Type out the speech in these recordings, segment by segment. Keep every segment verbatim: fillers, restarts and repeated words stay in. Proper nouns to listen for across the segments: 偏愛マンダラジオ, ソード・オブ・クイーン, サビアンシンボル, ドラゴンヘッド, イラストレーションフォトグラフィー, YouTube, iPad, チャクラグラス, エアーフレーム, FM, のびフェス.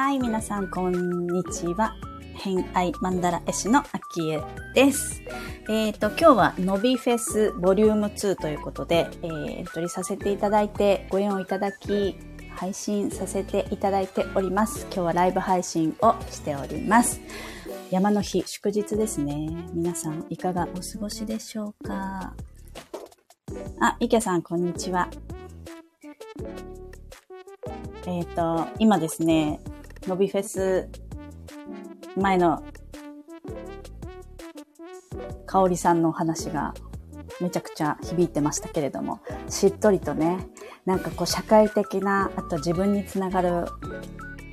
はい、皆さんこんにちは。偏愛マンダラ絵師のあきえです。えっ、ー、と、今日はのびフェスボリュームツーということで、えー、エントリーさせていただいて、ご縁をいただき、配信させていただいております。今日はライブ配信をしております。山の日、祝日ですね。皆さんいかがお過ごしでしょうか。あ、池さん、こんにちは。えっと、今ですね、のびフェス前の香織さんのお話がめちゃくちゃ響いてましたけれども、しっとりとね、なんかこう社会的な、あと自分につながる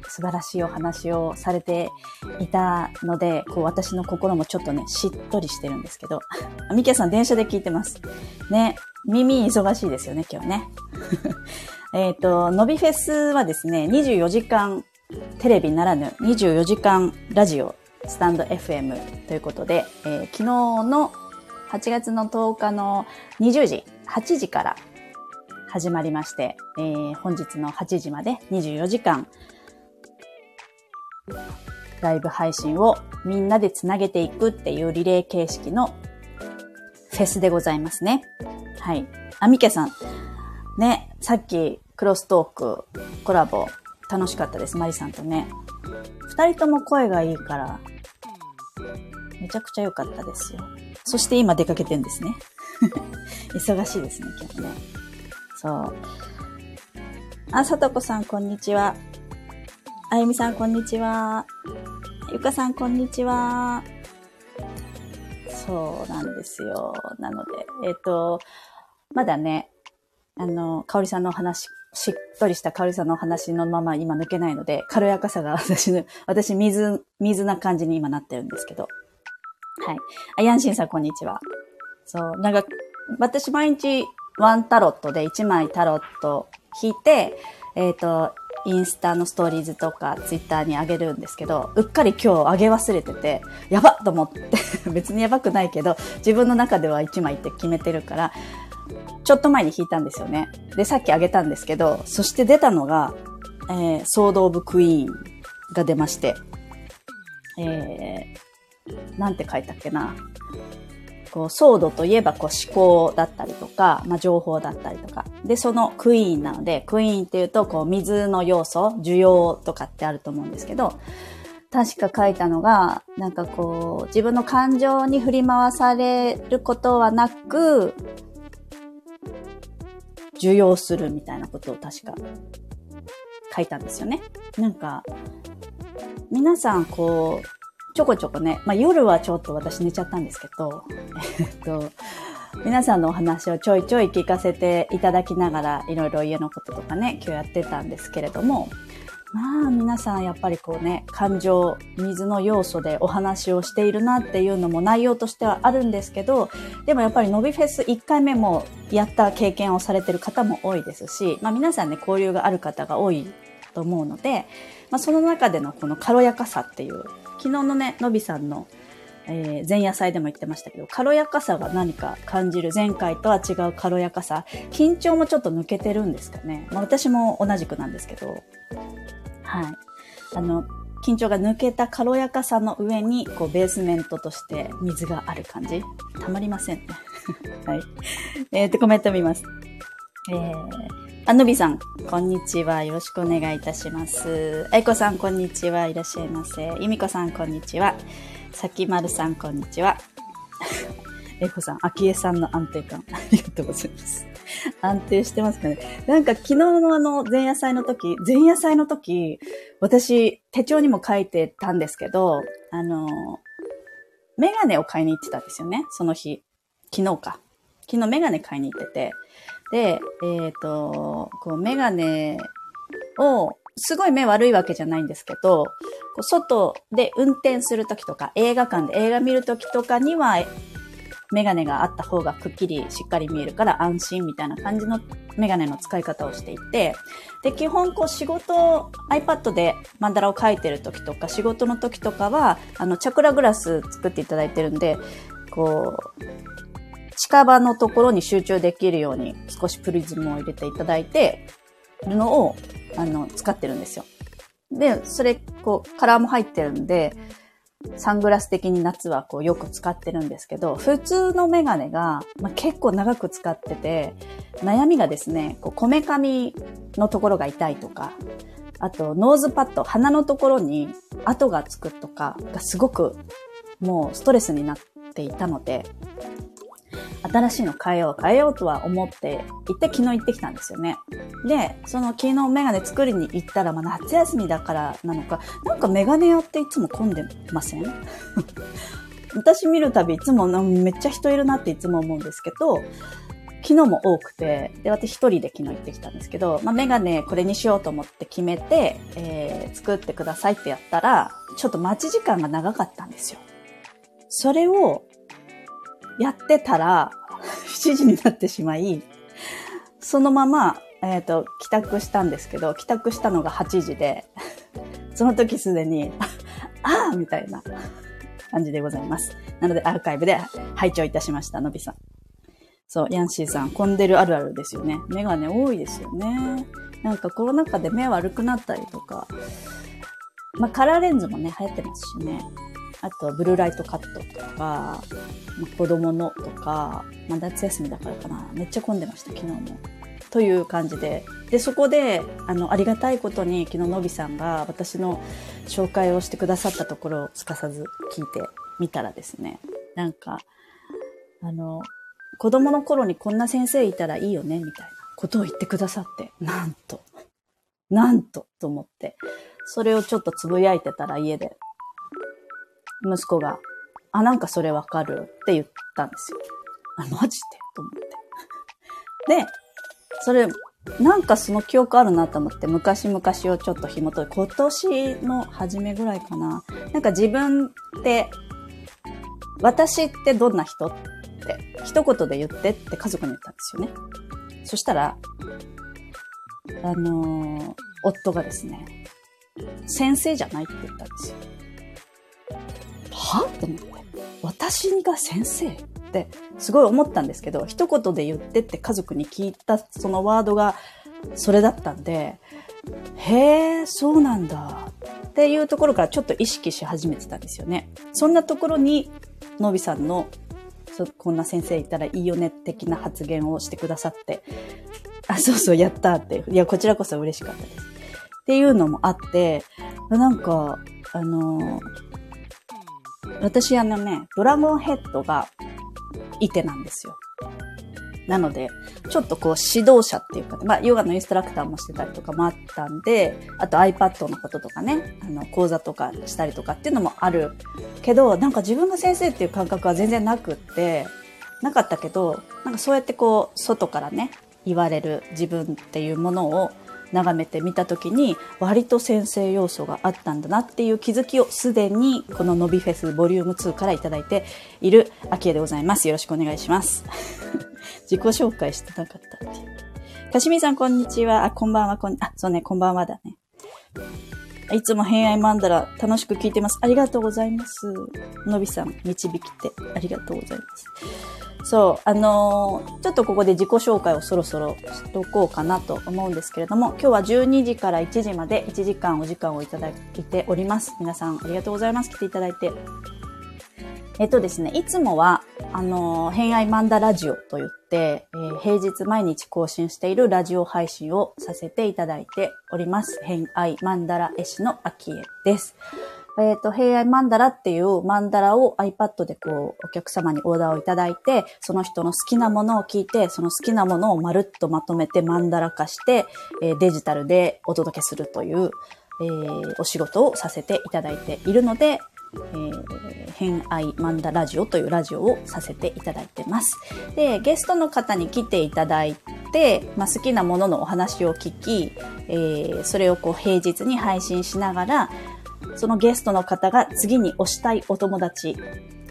素晴らしいお話をされていたので、こう私の心もちょっとね、しっとりしてるんですけど、みきやさん電車で聞いてます。ね、耳忙しいですよね、今日ね。えっと、のびフェスはですね、にじゅうよじかんテレビならぬにじゅうよじかんラジオ、スタンド エフエム ということで、えー、昨日のはちがつのとおかのにじゅうじ、はちじから始まりまして、えー、本日のはちじまでにじゅうよじかんライブ配信をみんなでつなげていくっていうリレー形式のフェスでございますね。はい。あみけさん。ね、さっきクロストーク、コラボ、楽しかったです。マリさんとね。二人とも声がいいから、めちゃくちゃ良かったですよ。そして今出かけてんですね。忙しいですね、今日ね。そう。あ、さとこさん、こんにちは。あゆみさん、こんにちは。ゆかさん、こんにちは。そうなんですよ。なので、えっと、まだね、あの、かおりさんのお話、しっとりしたかおりさんのお話のまま今抜けないので、軽やかさが私の、私水、水な感じに今なってるんですけど。はい。あ、ヤンシンさんこんにちは。そう、なんか、私毎日ワンタロットでいちまいタロット引いて、えっと、インスタのストーリーズとかツイッターにあげるんですけど、うっかり今日あげ忘れてて、やばっと思って、別にやばくないけど、自分の中ではいちまいって決めてるから、ちょっと前に弾いたんですよね。で、さっきあげたんですけど、そして出たのが、えー、ソード・オブ・クイーンが出まして、えー、なんて書いたっけな。こう、ソードといえば、こう、思考だったりとか、まあ、情報だったりとか。で、そのクイーンなので、クイーンっていうと、こう、水の要素、需要とかってあると思うんですけど、確か書いたのが、なんかこう、自分の感情に振り回されることはなく、受容するみたいなことを確か書いたんですよね。なんか、皆さんこう、ちょこちょこね、まあ夜はちょっと私寝ちゃったんですけど、えっと、皆さんのお話をちょいちょい聞かせていただきながら、いろいろ家のこととかね、今日やってたんですけれども、まあ皆さんやっぱりこうね、感情、水の要素でお話をしているなっていうのも内容としてはあるんですけど、でもやっぱりのびフェスいっかいめもやった経験をされてる方も多いですし、まあ皆さんね、交流がある方が多いと思うので、まあその中でのこの軽やかさっていう、昨日のね、のびさんの、えー、前夜祭でも言ってましたけど、軽やかさが何か感じる、前回とは違う軽やかさ、緊張もちょっと抜けてるんですかね。まあ私も同じくなんですけど、はい。あの、緊張が抜けた軽やかさの上に、こう、ベースメントとして水がある感じ。たまりませんね。はい。えっと、コメント見ます。えー、あのびさん、こんにちは。よろしくお願いいたします。あいこさん、こんにちは。いらっしゃいませ。ゆみこさん、こんにちは。さきまるさん、こんにちは。えいこさん、あきえさんの安定感。ありがとうございます。安定してますかね。なんか昨日のあの前夜祭の時、前夜祭の時、私手帳にも書いてたんですけど、あの、メガネを買いに行ってたんですよね。その日。昨日か。昨日メガネ買いに行ってて。で、えっと、こうメガネを、すごい目悪いわけじゃないんですけど、こう外で運転する時とか、映画館で映画見る時とかには、メガネがあった方がくっきりしっかり見えるから安心みたいな感じのメガネの使い方をしていて、で、基本こう仕事、iPad でマンダラを描いてる時とか仕事の時とかは、あの、チャクラグラス作っていただいてるんで、こう、近場のところに集中できるように少しプリズムを入れていただいて、布を、あの、使ってるんですよ。で、それ、こう、カラーも入ってるんで、サングラス的に夏はこうよく使ってるんですけど、普通のメガネが、まあ、結構長く使ってて、悩みがですね、こめかみのところが痛いとか、あとノーズパッド、鼻のところに跡がつくとかがすごくもうストレスになっていたので、新しいの変えよう変えようとは思っていて、昨日行ってきたんですよね。で、その昨日メガネ作りに行ったら、まあ、夏休みだからなのか、なんかメガネ屋っていつも混んでません？私見るたびいつもめっちゃ人いるなっていつも思うんですけど、昨日も多くて、で、私一人で昨日行ってきたんですけど、まあ、メガネこれにしようと思って決めて、えー、作ってくださいってやったら、ちょっと待ち時間が長かったんですよ。それをやってたら、しちじになってしまい、そのまま、えっと、帰宅したんですけど、帰宅したのがはちじで、その時すでに、ああみたいな感じでございます。なので、アーカイブで拝聴いたしました、のびさん。そう、ヤンシーさん、混んでるあるあるですよね。メガネ多いですよね。なんかコロナ禍で目悪くなったりとか、まあ、カラーレンズもね、流行ってますしね。あと、ブルーライトカットとか、子供のとか、まあ、夏休みだからかな。めっちゃ混んでました、昨日も。という感じで。で、そこで、あの、ありがたいことに、昨日のびさんが私の紹介をしてくださったところをすかさず聞いてみたらですね。なんか、あの、子供の頃にこんな先生いたらいいよね、みたいなことを言ってくださって、なんと、なんと、と思って。それをちょっとつぶやいてたら家で。息子が、あ、なんかそれわかるって言ったんですよ。あ、マジでと思って。で、それ、なんかその記憶あるなと思って、昔々をちょっと紐解いて、今年の初めぐらいかな。なんか自分って、私ってどんな人って、一言で言ってって家族に言ったんですよね。そしたら、あのー、夫がですね、先生じゃないって言ったんですよ。は？と思って。私が先生ってすごい思ったんですけど、一言で言ってって家族に聞いたそのワードがそれだったんで、へー、そうなんだっていうところからちょっと意識し始めてたんですよね。そんなところに、のびさんのこんな先生いたらいいよね的な発言をしてくださって、あ、そうそう、やったって。いや、こちらこそ嬉しかったです。っていうのもあって、なんか、あのー、私あのね、ドラゴンヘッドがいてなんですよ。なので、ちょっとこう指導者っていうか、まあヨガのインストラクターもしてたりとかもあったんで、あと iPad のこととかね、あの講座とかしたりとかっていうのもあるけど、なんか自分が先生っていう感覚は全然なくって、なかったけど、なんかそうやってこう外からね、言われる自分っていうものを眺めてみたときに割と先生要素があったんだなっていう気づきをすでにこののびフェスボリュームツーからいただいているアキエでございます。よろしくお願いします。自己紹介してなかったっていう。かしみさんこんにちは。あ、こんばんは。こん、あ、そうね、こんばんはだね。いつも偏愛マンダラ楽しく聞いてます。ありがとうございます。のびさん導きてありがとうございます。そう、あのー、ちょっとここで自己紹介をそろそろしとこうかなと思うんですけれども、今日はじゅうにじからいちじまでいちじかんお時間をいただいております。皆さんありがとうございます。来ていただいて。えっとですね、いつもは、あのー、偏愛マンダラジオと言って、えー、平日毎日更新しているラジオ配信をさせていただいております。偏愛マンダラ絵師のアキエです。えっと、平愛マンダラっていうマンダラを iPad でこう、お客様にオーダーをいただいて、その人の好きなものを聞いて、その好きなものをまるっとまとめてマンダラ化して、えー、デジタルでお届けするという、えー、お仕事をさせていただいているので、えー、偏愛マンダラジオというラジオをさせていただいてます。で、ゲストの方に来ていただいて、まあ、好きなもののお話を聞き、えー、それをこう、平日に配信しながら、そのゲストの方が次に推したいお友達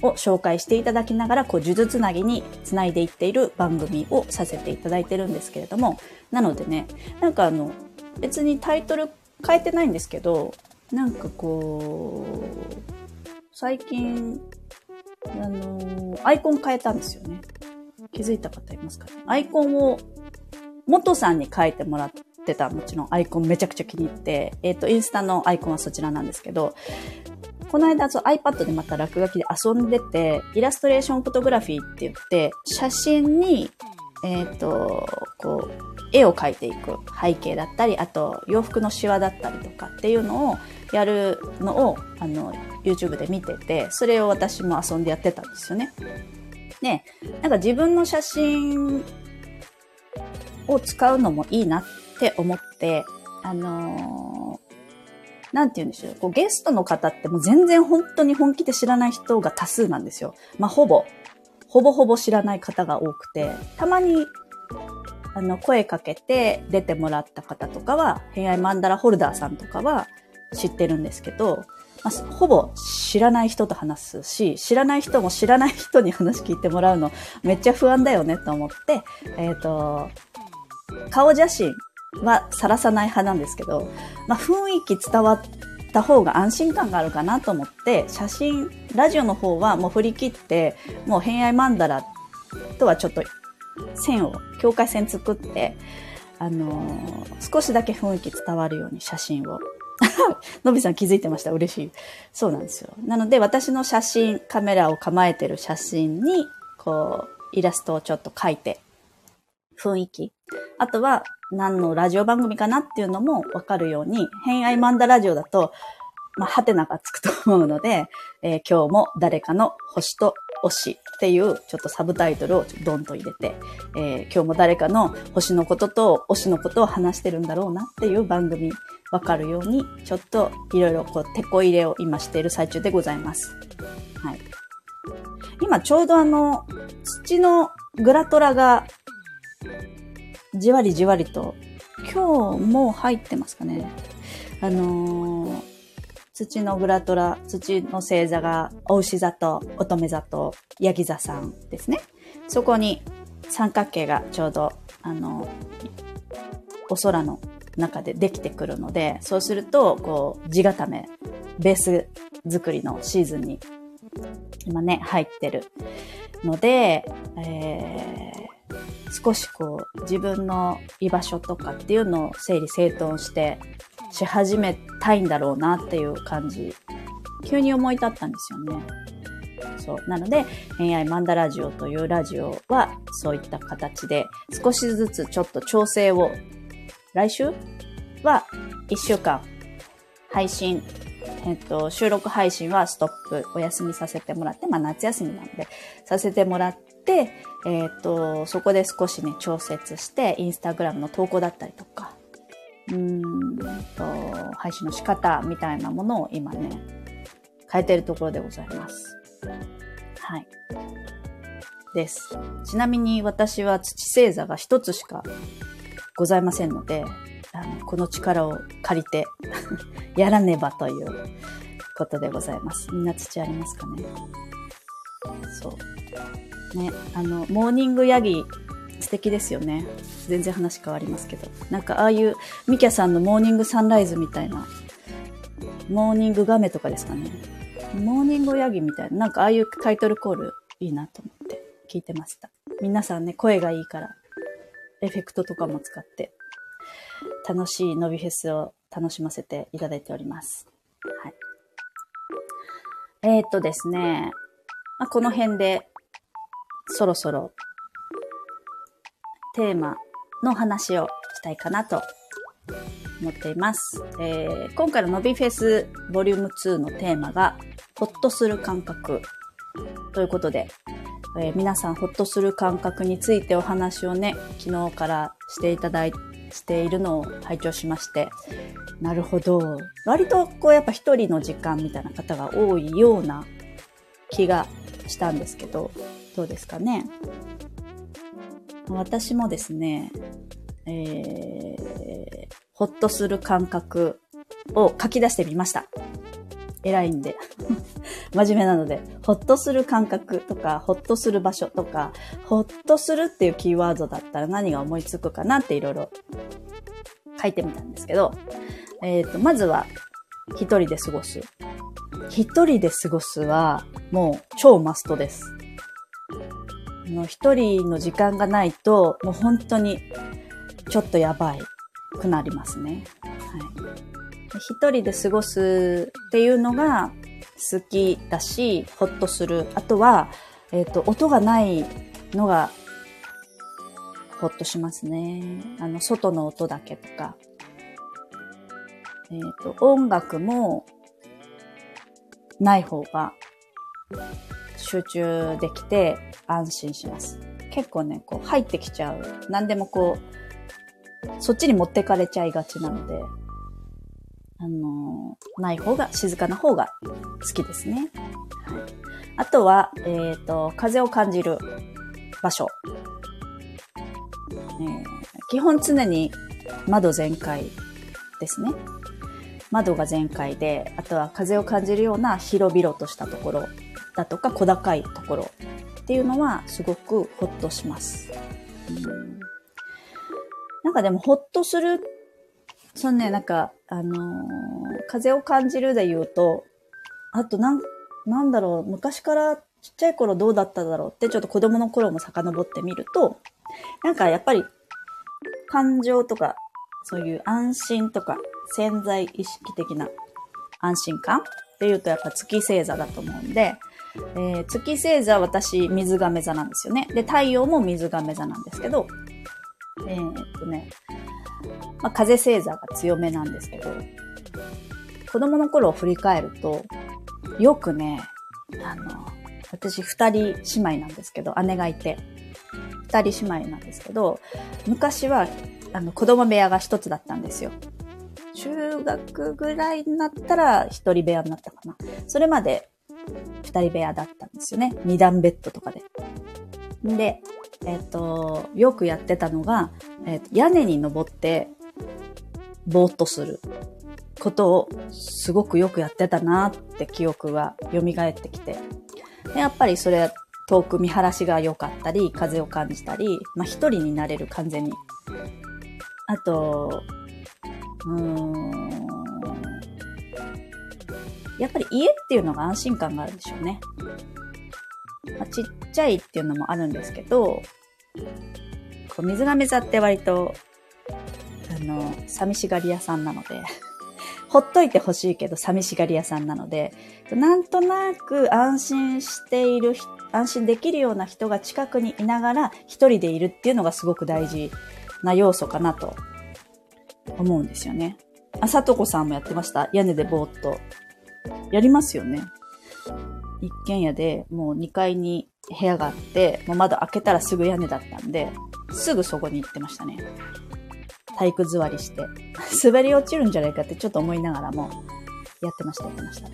を紹介していただきながら、こう、呪術つなぎにつないでいっている番組をさせていただいてるんですけれども、なのでね、なんかあの、別にタイトル変えてないんですけど、なんかこう、最近、あの、アイコン変えたんですよね。気づいた方いますかね。アイコンを元さんに変えてもらっってたもちろんアイコンめちゃくちゃ気に入って、えっと、インスタのアイコンはそちらなんですけど、この間、そう iPad でまた落書きで遊んでて、イラストレーションフォトグラフィーって言って、写真に、えっと、こう、絵を描いていく背景だったり、あと洋服のシワだったりとかっていうのをやるのを、あの、YouTube で見てて、それを私も遊んでやってたんですよね。ね、なんか自分の写真を使うのもいいなって思って、あのー、なんて言うんでしょう。こうゲストの方ってもう全然本当に本気で知らない人が多数なんですよ。まあほぼ、ほぼほぼ知らない方が多くて、たまに、あの、声かけて出てもらった方とかは、偏愛マンダラホルダーさんとかは知ってるんですけど、まあ、ほぼ知らない人と話すし、知らない人も知らない人に話聞いてもらうのめっちゃ不安だよねと思って、えっと、顔写真は晒さない派なんですけど、まあ、雰囲気伝わった方が安心感があるかなと思って、写真、ラジオの方はもう振り切って、もう偏愛マンダラとはちょっと線を、境界線作って、あのー、少しだけ雰囲気伝わるように写真を。のびさん気づいてました。嬉しい。そうなんですよ。なので私の写真、カメラを構えてる写真に、こう、イラストをちょっと描いて、雰囲気。あとは何のラジオ番組かなっていうのもわかるように、偏愛マンダラジオだと、まあ、ハテナがつくと思うので、えー、今日も誰かの星と推しっていうちょっとサブタイトルをドンと入れて、えー、今日も誰かの星のことと推しのことを話してるんだろうなっていう番組わかるように、ちょっといろいろこう、テコ入れを今している最中でございます。はい。今ちょうどあの、土のグラトラが、じわりじわりと、今日もう入ってますかね。あのー、土のグラトラ、土の星座が、お牛座と乙女座とヤギ座さんですね。そこに三角形がちょうど、あの、お空の中でできてくるので、そうすると、こう、地固め、ベース作りのシーズンに、今ね、入ってるので、えー、少しこう、自分の居場所とかっていうのを整理整頓して、し始めたいんだろうなっていう感じ。急に思い立ったんですよね。そう。なので、偏愛マンダラジオというラジオは、そういった形で、少しずつちょっと調整を、来週はいっしゅうかん、配信、えっと、収録配信はストップ、お休みさせてもらって、まあ夏休みなので、させてもらって、えっと、そこで少しね、調節して、インスタグラムの投稿だったりとか、うーんと、配信の仕方みたいなものを今ね、変えてるところでございます。はい。です。ちなみに私は土星座が一つしかございませんので、あのこの力を借りてやらねばということでございます。みんな土ありますかね。そう。ね、あの、モーニングヤギ、素敵ですよね。全然話変わりますけど。なんかああいうミキャさんのモーニングサンライズみたいな、モーニングガメとかですかね。モーニングヤギみたいな、なんかああいうタイトルコールいいなと思って聞いてました。皆さんね、声がいいから、エフェクトとかも使って、楽しいのびフェスを楽しませていただいております。はい。えーっとですね、まあ、この辺で、そろそろ、テーマの話をしたいかなと思っています。えー、今回ののびフェスボリュームツーのテーマがほっとする感覚ということで、えー、皆さんほっとする感覚についてお話をね、昨日からしていただいしているのを拝聴しまして、なるほど。割とこうやっぱ一人の時間みたいな方が多いような気がしたんですけど、どうですかね。私もですね、えー、ほっとする感覚を書き出してみました。偉いんで。真面目なので、ほっとする感覚とか、ほっとする場所とか、ほっとするっていうキーワードだったら何が思いつくかなっていろいろ書いてみたんですけど、えーと、まずは、一人で過ごす。一人で過ごすは、もう超マストです。一人の時間がないと、もう本当にちょっとやばい。くなりますね。はい、一人で過ごすっていうのが好きだし、ほっとする。あとは、えっと、音がないのがほっとしますね。あの、外の音だけとか。えっと、音楽もない方が集中できて安心します。結構ね、こう入ってきちゃう。何でもこう、そっちに持ってかれちゃいがちなので、あのー、ない方が、静かな方が好きですね。はい、あとは、えっと、風を感じる場所。えー、基本常に窓全開ですね。窓が全開で、あとは風を感じるような広々としたところだとか小高いところっていうのはすごくホッとします。うん、なんかでもホッとする、そのね、なんか、あのー、風を感じるで言うと、あとなん、なんだろう、昔からちっちゃい頃どうだっただろうってちょっと子供の頃も遡ってみると、なんかやっぱり感情とかそういう安心とか潜在意識的な安心感っていうとやっぱ月星座だと思うんで、えー、月星座は私水亀座なんですよね。で、太陽も水亀座なんですけど、えー、っとね、まあ、風星座が強めなんですけど、子供の頃を振り返ると、よくね、あの、私二人姉妹なんですけど、姉がいて、二人姉妹なんですけど、昔はあの子供部屋が一つだったんですよ。中学ぐらいになったら一人部屋になったかな。それまで二人部屋だったんですよね。二段ベッドとかで。で、えっと、よくやってたのが、えっと、屋根に登ってぼーっとすることをすごくよくやってたなって記憶が蘇ってきて。で、やっぱりそれ遠く見晴らしが良かったり、風を感じたり、まあ、一人になれる完全に。あと、うーん、やっぱり家っていうのが安心感があるんでしょうね。まあ、ちっちゃいっていうのもあるんですけど、こう水瓶座って割と、あの、寂しがり屋さんなので、ほっといてほしいけど寂しがり屋さんなので、なんとなく安心している人、安心できるような人が近くにいながら一人でいるっていうのがすごく大事な要素かなと思うんですよね。あ、さとこさんもやってました。屋根でぼーっと。やりますよね。一軒家でもうにかいに部屋があって、もう窓開けたらすぐ屋根だったんで、すぐそこに行ってましたね。体育座りして、滑り落ちるんじゃないかってちょっと思いながらも、やってました、やってました。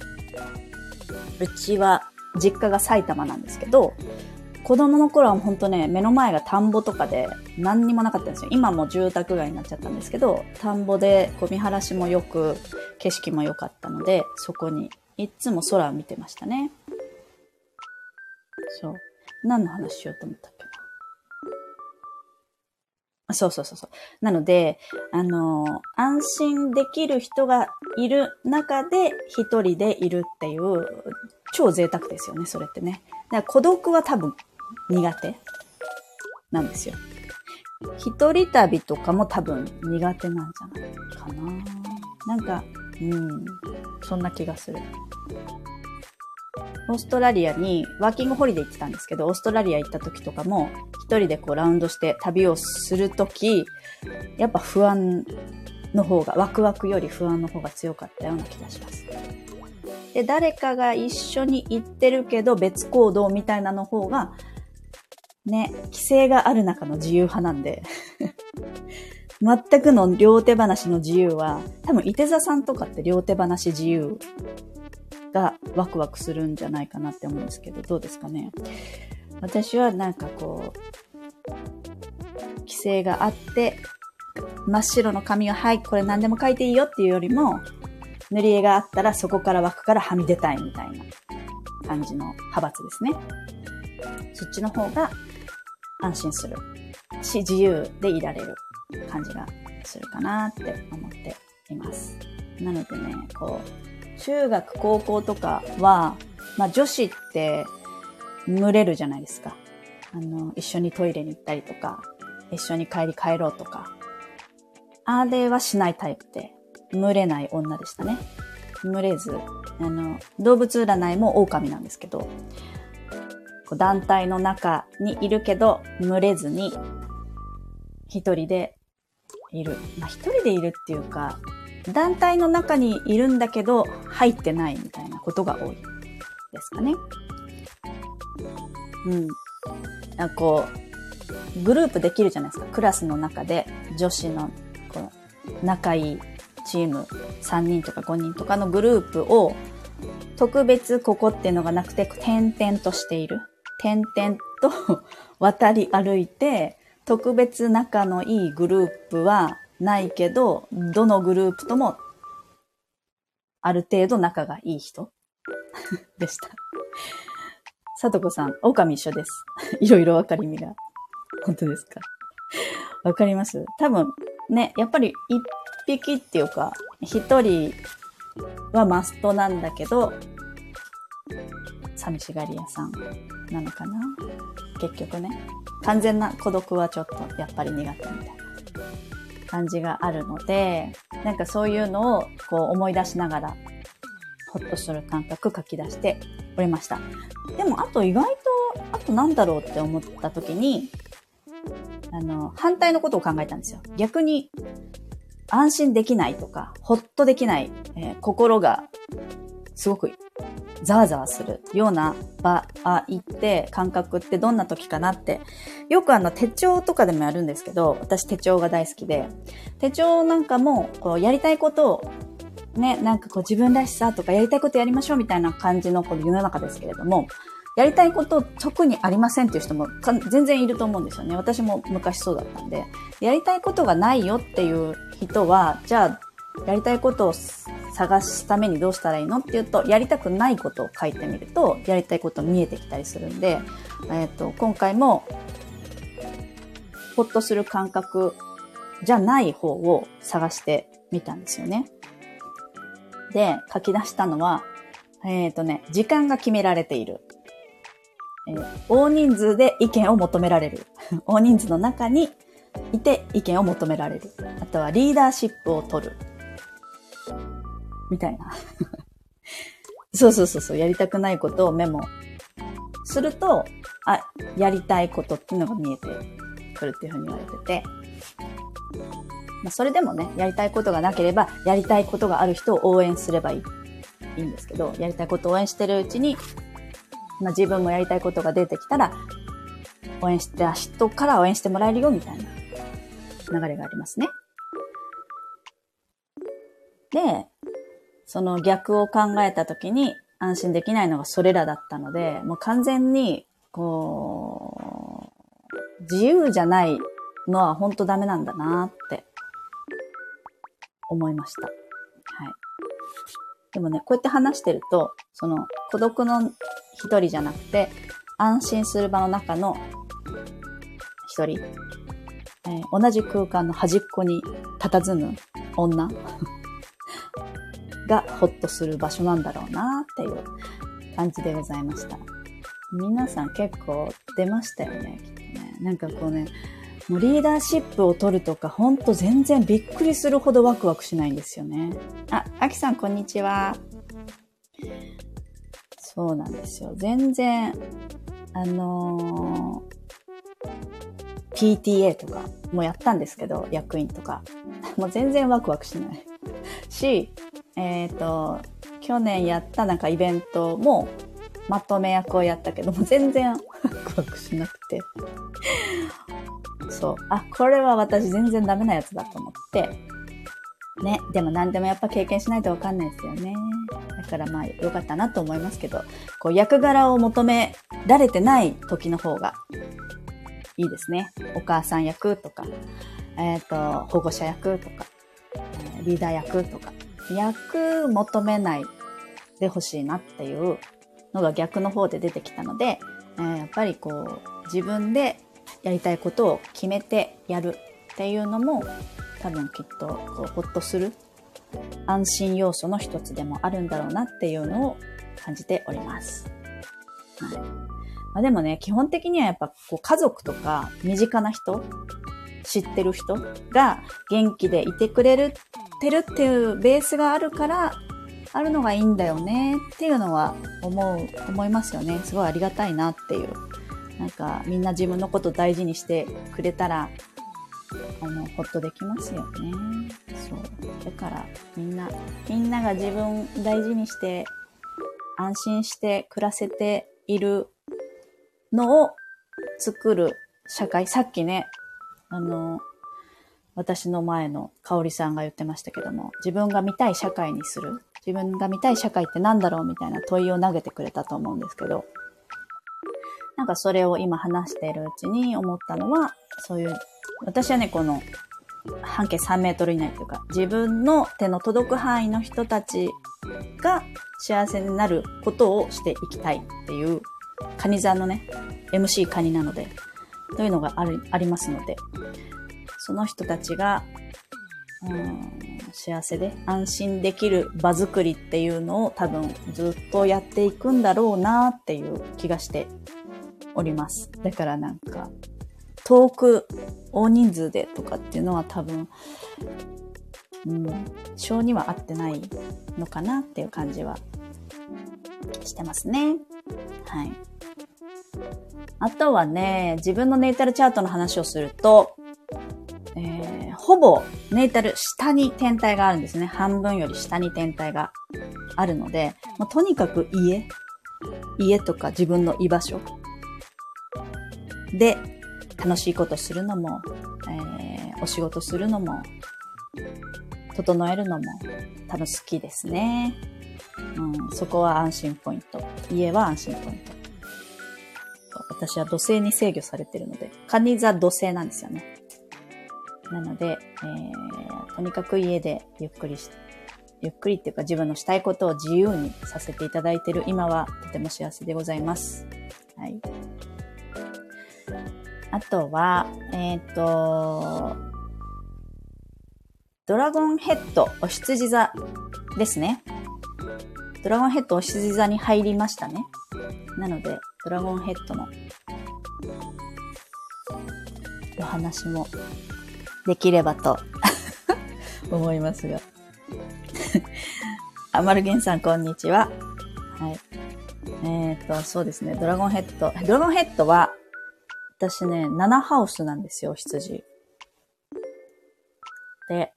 うちは、実家が埼玉なんですけど、子供の頃はほんとね、目の前が田んぼとかで何にもなかったんですよ。今も住宅街になっちゃったんですけど、田んぼで見晴らしも良く、景色も良かったので、そこにいつも空を見てましたね。そう。何の話しようと思ったっけな。あ、そうそうそうそう。なので、あの、安心できる人がいる中で一人でいるっていう、超贅沢ですよね、それってね。だから孤独は多分苦手なんですよ。一人旅とかも多分苦手なんじゃないかな。なんか、うん、そんな気がする。オーストラリアにワーキングホリデー行ってたんですけど、オーストラリア行った時とかも一人でこうラウンドして旅をする時、やっぱ不安の方が、ワクワクより不安の方が強かったような気がします。で、誰かが一緒に行ってるけど別行動みたいなの方が、ね、規制がある中の自由派なんで、全くの両手放しの自由は、多分、いて座さんとかって両手放し自由がワクワクするんじゃないかなって思うんですけど、どうですかね。私はなんかこう、規制があって、真っ白の紙が、はい、これ何でも書いていいよっていうよりも、塗り絵があったらそこから枠からはみ出たいみたいな感じの派閥ですね。そっちの方が安心するし、自由でいられる感じがするかなって思っています。なのでね、こう、中学、高校とかは、まあ女子って群れるじゃないですか。あの、一緒にトイレに行ったりとか、一緒に帰り帰ろうとか、あれはしないタイプで、群れない女でしたね。群れず、あの、動物占いも狼なんですけど、団体の中にいるけど、群れずに、一人でいる。まあ、一人でいるっていうか、団体の中にいるんだけど、入ってないみたいなことが多いですかね。うん。なんかこう、グループできるじゃないですか。クラスの中で、女子の、こう、仲いいチーム、さんにんとかごにんとかのグループを、特別ここっていうのがなくて、点々としている。点々と渡り歩いて、特別仲のいいグループはないけど、どのグループともある程度仲がいい人でした。さとこさん、狼一緒です。いろいろわかりみが。本当ですか？わかります？多分ね、やっぱり一匹っていうか、一人はマストなんだけど、寂しがり屋さんなのかな？結局ね。完全な孤独はちょっとやっぱり苦手みたいな感じがあるので、なんかそういうのをこう思い出しながらホッとする感覚書き出しておりました。でもあと意外と、あとなんだろうって思った時に、あの、反対のことを考えたんですよ。逆に安心できないとか、ホッとできない、えー、心がすごくザワザワするような場合って感覚ってどんな時かなって、よくあの手帳とかでもやるんですけど、私手帳が大好きで、手帳なんかもこうやりたいことをね、なんかこう自分らしさとかやりたいことやりましょうみたいな感じのこの世の中ですけれども、やりたいこと特にありませんっていう人も全然いると思うんですよね。私も昔そうだったんで、やりたいことがないよっていう人は、じゃあやりたいことを探すためにどうしたらいいのっていうと、やりたくないことを書いてみると、やりたいこと見えてきたりするんで、えっと、今回も、ほっとする感覚じゃない方を探してみたんですよね。で、書き出したのは、えっとね、時間が決められている。えー、大人数で意見を求められる。大人数の中にいて意見を求められる。あとはリーダーシップを取る。みたいな。そうそうそうそう、やりたくないことをメモすると、あ、やりたいことっていうのが見えてくるっていうふうに言われてて。まあ、それでもね、やりたいことがなければ、やりたいことがある人を応援すればいい、いいんですけど、やりたいことを応援してるうちに、まあ、自分もやりたいことが出てきたら、応援した人から応援してもらえるよみたいな流れがありますね。で、その逆を考えたときに安心できないのがそれらだったので、もう完全に、こう、自由じゃないのは本当ダメなんだなって思いました。はい。でもね、こうやって話してると、その孤独の一人じゃなくて、安心する場の中の一人、えー、同じ空間の端っこに佇む女がホッとする場所なんだろうなっていう感じでございました。皆さん結構出ましたよね、きっとね。なんかこうね、もうリーダーシップを取るとか、ほんと全然びっくりするほどワクワクしないんですよね。あ、あきさんこんにちは。そうなんですよ。全然、あのー、ピーティーエー とかもやったんですけど、役員とか。もう全然ワクワクしない。し、えっと、去年やったなんかイベントもまとめ役をやったけども、全然ワクワクしなくて。そう。あ、これは私全然ダメなやつだと思って。ね。でも何でもやっぱ経験しないとわかんないですよね。だからまあ良かったなと思いますけど、こう役柄を求められてない時の方がいいですね。お母さん役とか、えっと、保護者役とか、リーダー役とか。役求めないでほしいなっていうのが逆の方で出てきたので、えー、やっぱりこう自分でやりたいことを決めてやるっていうのも多分きっとこうホッとする安心要素の一つでもあるんだろうなっていうのを感じております。はい。まあ、でもね、基本的にはやっぱこう家族とか身近な人知ってる人が元気でいてくれるってるっていうベースがあるからあるのがいいんだよねっていうのは思う思いますよね。すごいありがたいなっていう、なんかみんな自分のこと大事にしてくれたらあのホッとできますよね。そうだからみんなみんなが自分大事にして安心して暮らせているのを作る社会、さっきねあの私の前の香織さんが言ってましたけども、自分が見たい社会にする、自分が見たい社会って何だろうみたいな問いを投げてくれたと思うんですけど、なんかそれを今話しているうちに思ったのは、そういう私はねこの半径さんメートル以内というか自分の手の届く範囲の人たちが幸せになることをしていきたいっていうカニ座のね エムシー カニなのでというのがある、ありますので、その人たちがうーん幸せで安心できる場作りっていうのを多分ずっとやっていくんだろうなっていう気がしております。だからなんか遠く大人数でとかっていうのは多分、うん、性には合ってないのかなっていう感じはしてますね。はい。あとはね、自分のネイタルチャートの話をすると、えー、ほぼネイタル下に天体があるんですね。半分より下に天体があるので、もうとにかく家、家とか自分の居場所で楽しいことするのも、えー、お仕事するのも、整えるのも多分好きですね。うん、そこは安心ポイント。家は安心ポイント。私は土星に制御されているので、蟹座土星なんですよね。なので、えー、とにかく家でゆっくりして、ゆっくりっていうか自分のしたいことを自由にさせていただいている今はとても幸せでございます。はい。あとは、えっと、ドラゴンヘッド、お羊座ですね。ドラゴンヘッド、お羊座に入りましたね。なので、ドラゴンヘッドのお話もできればと思いますが。あまるげんさん、こんにちは。はい。えっと、そうですね。ドラゴンヘッド。ドラゴンヘッドは、私ね、ななハウスなんですよ、羊。で、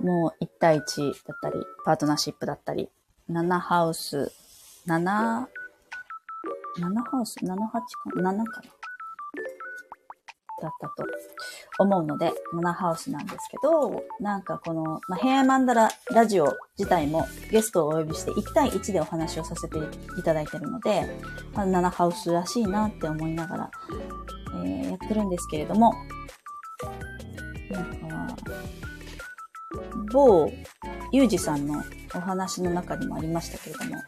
もういち対いちだったり、パートナーシップだったり、ななハウス、なな、ななハウス ?なな、はちかな？ なな かなだったと思うので、ななハウスなんですけど、なんかこの、まあ、ヘアマンダララジオ自体もゲストをお呼びしていち対いちでお話をさせていただいているので、まあ、ななハウスらしいなって思いながら、えー、やってるんですけれども、なんか、某ユージさんのお話の中にもありましたけれども、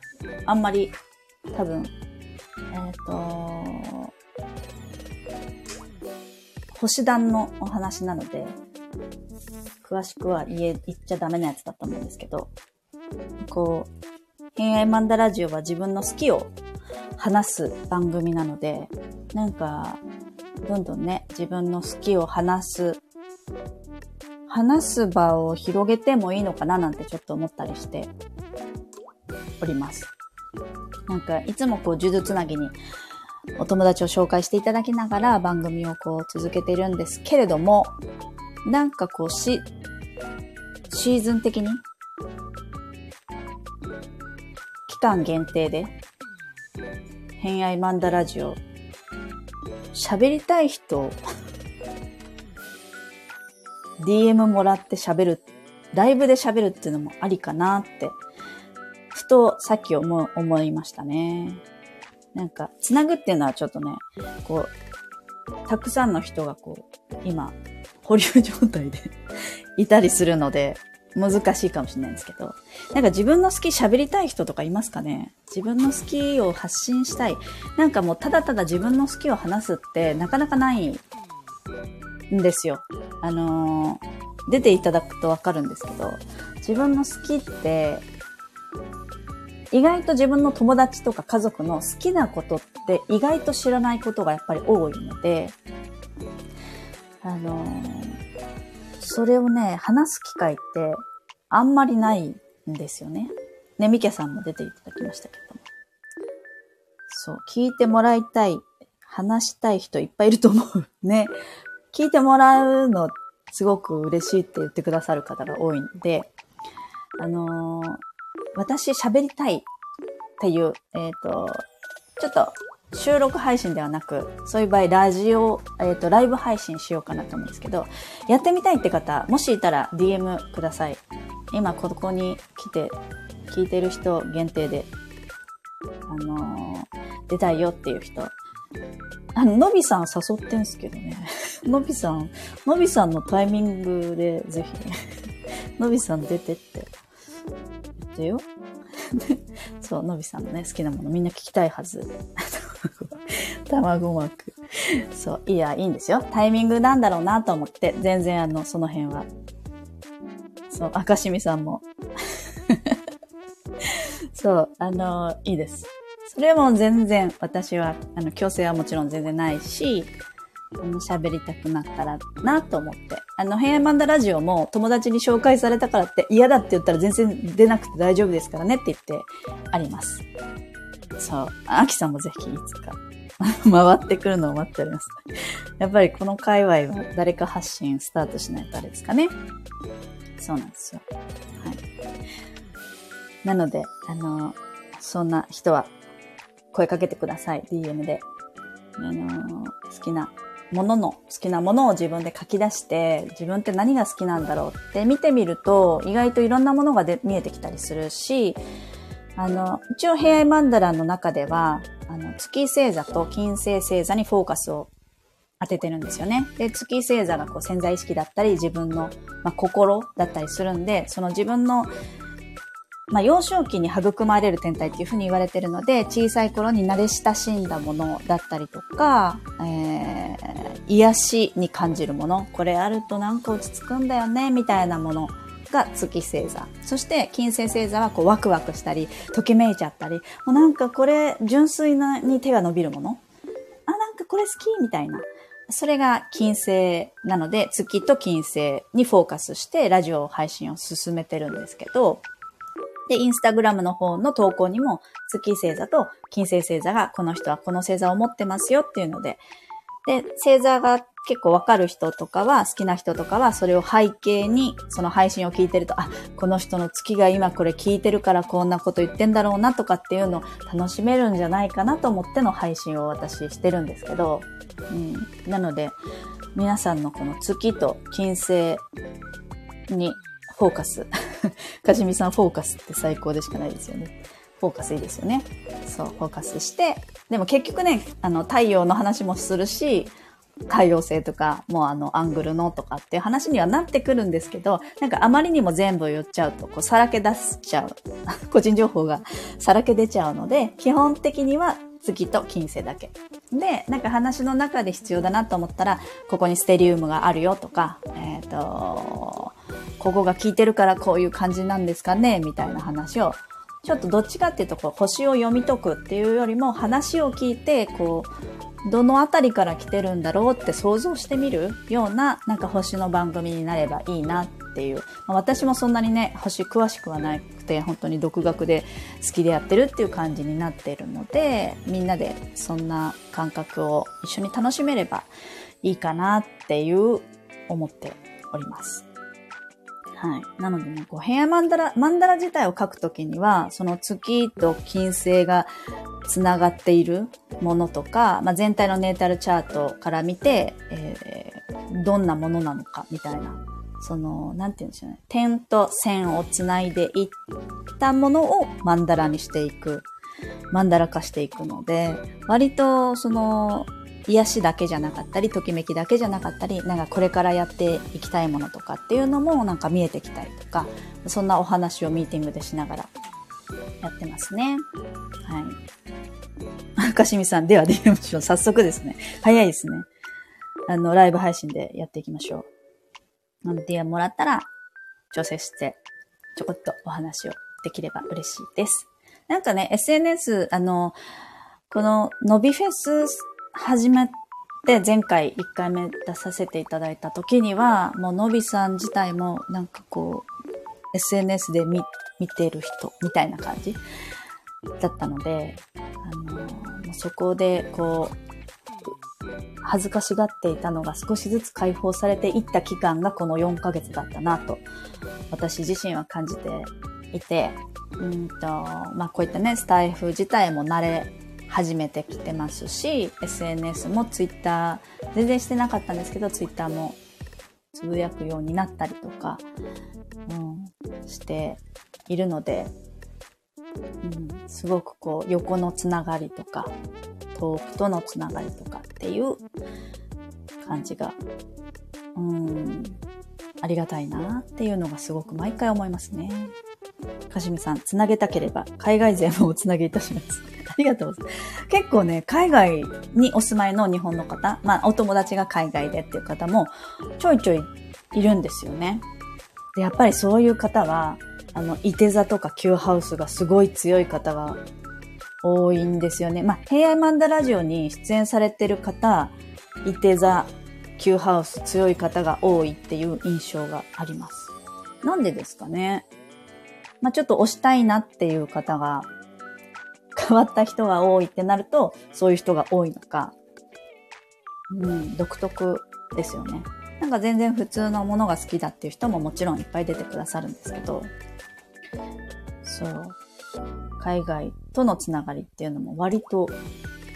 あんまり多分、えっと、星団のお話なので、詳しくは言え、言っちゃダメなやつだと思うんですけど、こう、偏愛マンダラジオは自分の好きを話す番組なので、なんか、どんどんね、自分の好きを話す、話す場を広げてもいいのかななんてちょっと思ったりしております。なんか、いつもこう、呪術つなぎにお友達を紹介していただきながら番組をこう続けているんですけれども、なんかこう、し、シーズン的に、期間限定で、偏愛マンダラジオ、喋りたい人、ディーエム もらって喋る、ライブで喋るっていうのもありかなって、ふとさっき思う、思いましたね。なんか、つなぐっていうのはちょっとね、こう、たくさんの人がこう、今、保留状態でいたりするので、難しいかもしれないんですけど、なんか自分の好き喋りたい人とかいますかね？自分の好きを発信したい。なんかもうただただ自分の好きを話すってなかなかないんですよ。あのー、出ていただくとわかるんですけど、自分の好きって、意外と自分の友達とか家族の好きなことって意外と知らないことがやっぱり多いので、あのそれをね話す機会ってあんまりないんですよね。ねみけさんも出ていただきましたけども、そう聞いてもらいたい、話したい人いっぱいいると思うね。聞いてもらうのすごく嬉しいって言ってくださる方が多いので、あのー、私喋りたいっていう、えっと、ちょっと収録配信ではなく、そういう場合ラジオ、えっと、ライブ配信しようかなと思うんですけど、やってみたいって方、もしいたら ディーエム ください。今ここに来て、聞いてる人限定で、あのー、出たいよっていう人、あの、のびさん誘ってんすけどね。のびさん、のびさんのタイミングでぜひ、のびさん出てって言ってよ。そう、のびさんのね、好きなものみんな聞きたいはず。卵膜。そう、いや、いいんですよ。タイミングなんだろうなと思って、全然あの、その辺は。そう、赤しみさんも。そう、あのー、いいです。それも全然私はあの強制はもちろん全然ないし、喋りたくなったらなと思って、あのヘアマンダラジオも友達に紹介されたからって嫌だって言ったら全然出なくて大丈夫ですからねって言ってあります。そう、あきさんもぜひいつか回ってくるのを待っております。やっぱりこの界隈は誰か発信スタートしないとあれですかね。そうなんですよ、はい。なのであのそんな人は声かけてください。 ディーエム で、あのー、好きなものの好きなものを自分で書き出して、自分って何が好きなんだろうって見てみると意外といろんなものがで見えてきたりするし、あの一応ヘアマンダラの中ではあの月星座と金星星座にフォーカスを当ててるんですよね。で、月星座がこう潜在意識だったり自分の、まあ、心だったりするんで、その自分のまあ、幼少期に育まれる天体っていうふうに言われてるので、小さい頃に慣れ親しんだものだったりとか、えー、癒しに感じるもの、これあるとなんか落ち着くんだよね、みたいなものが月星座。そして金星星座はこうワクワクしたり、ときめいちゃったり、もうなんかこれ純粋なに手が伸びるもの、あ、なんかこれ好きみたいな。それが金星なので、月と金星にフォーカスしてラジオ配信を進めてるんですけど、で、インスタグラムの方の投稿にも、月星座と金星星座が、この人はこの星座を持ってますよっていうので、で、星座が結構わかる人とかは、好きな人とかは、それを背景に、その配信を聞いてると、あ、この人の月が今これ聞いてるからこんなこと言ってんだろうなとかっていうのを楽しめるんじゃないかなと思っての配信を私してるんですけど、うん、なので、皆さんのこの月と金星に、フォーカス。かじみさんフォーカスって最高でしかないですよね。フォーカスいいですよね。そう、フォーカスして。でも結局ね、あの、太陽の話もするし、太陽星とか、もうあの、アングルのとかっていう話にはなってくるんですけど、なんかあまりにも全部言っちゃうと、こう、さらけ出しちゃう。個人情報がさらけ出ちゃうので、基本的には月と金星だけ。で、なんか話の中で必要だなと思ったら、ここにステリウムがあるよとか、えっと、ここが効いてるからこういう感じなんですかねみたいな話を、ちょっとどっちかっていうとこう星を読み解くっていうよりも、話を聞いてこうどのあたりから来てるんだろうって想像してみるような、なんか星の番組になればいいなっていう、まあ、私もそんなにね星詳しくはなくて、本当に独学で好きでやってるっていう感じになっているので、みんなでそんな感覚を一緒に楽しめればいいかなっていう思っております。はい。なのでね、こう、ヘアマンダラ、マンダラ自体を描くときには、その月と金星がつながっているものとか、まあ、全体のネータルチャートから見て、えー、どんなものなのか、みたいな。その、なんて言うんでしょうね。点と線をつないでいったものをマンダラにしていく。マンダラ化していくので、割と、その、癒しだけじゃなかったり、ときめきだけじゃなかったり、なんかこれからやっていきたいものとかっていうのもなんか見えてきたりとか、そんなお話をミーティングでしながらやってますね。はい。かしみさん、ではでもちろん早速ですね。早いですね。あの、ライブ配信でやっていきましょう。ディーエムもらったら、調整して、ちょこっとお話をできれば嬉しいです。なんかね、エスエヌエス、あの、この、のびフェス、始めで、前回いっかいめ出させていただいた時には、もうのびさん自体もなんかこう、エスエヌエス で見、見てる人みたいな感じだったので、あの、そこでこう、恥ずかしがっていたのが少しずつ解放されていった期間がこのよんかげつだったなと私自身は感じていて、うんと、まあこういったね、スタイフ自体も慣れ始めてきてますし、 エスエヌエス も Twitter 全然してなかったんですけど Twitter もつぶやくようになったりとか、うん、しているので、うん、すごくこう横のつながりとか遠くとのつながりとかっていう感じが、うーん、ありがたいなっていうのがすごく毎回思いますね。かしみさん、つなげたければ海外勢もおつなげいたします。ありがとうございます。結構ね、海外にお住まいの日本の方、まあお友達が海外でっていう方もちょいちょいいるんですよね。で、やっぱりそういう方は、あの、いて座とかQハウスがすごい強い方が多いんですよね。まあ、平安マンダラジオに出演されてる方、いて座、Qハウス強い方が多いっていう印象があります。なんでですかね。まあ、ちょっと推したいなっていう方が、変わった人が多いってなると、そういう人が多いのか。うん、独特ですよね。なんか全然普通のものが好きだっていう人ももちろんいっぱい出てくださるんですけど、そう。海外とのつながりっていうのも割と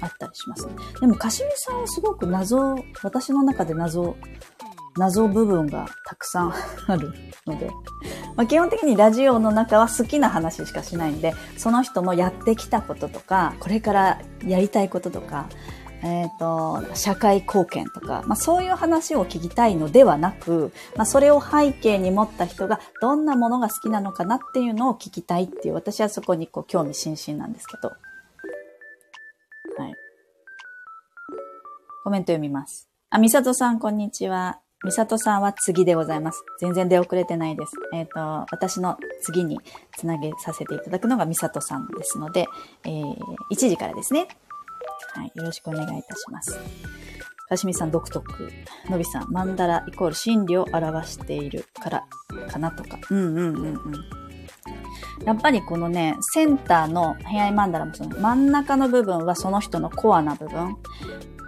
あったりしますね。でも、かしみさんはすごく謎、私の中で謎、謎部分がたくさんあるので、まあ、基本的にラジオの中は好きな話しかしないんで、その人のやってきたこととか、これからやりたいこととか、えっと、社会貢献とか、まあ、そういう話を聞きたいのではなく、まあ、それを背景に持った人がどんなものが好きなのかなっていうのを聞きたいっていう、私はそこにこう興味津々なんですけど。はい。コメント読みます。あ、みさとさん、こんにちは。みさとさんは次でございます。全然出遅れてないです。えっと、私の次につなげさせていただくのがみさとさんですので、えー、いちじからですね。はい、よろしくお願いいたします。かしみさん独特。のびさん、マンダライコール真理を表しているからかなとか。うんうんうんうん。やっぱりこのね、センターのヘアマンダラもその真ん中の部分はその人のコアな部分。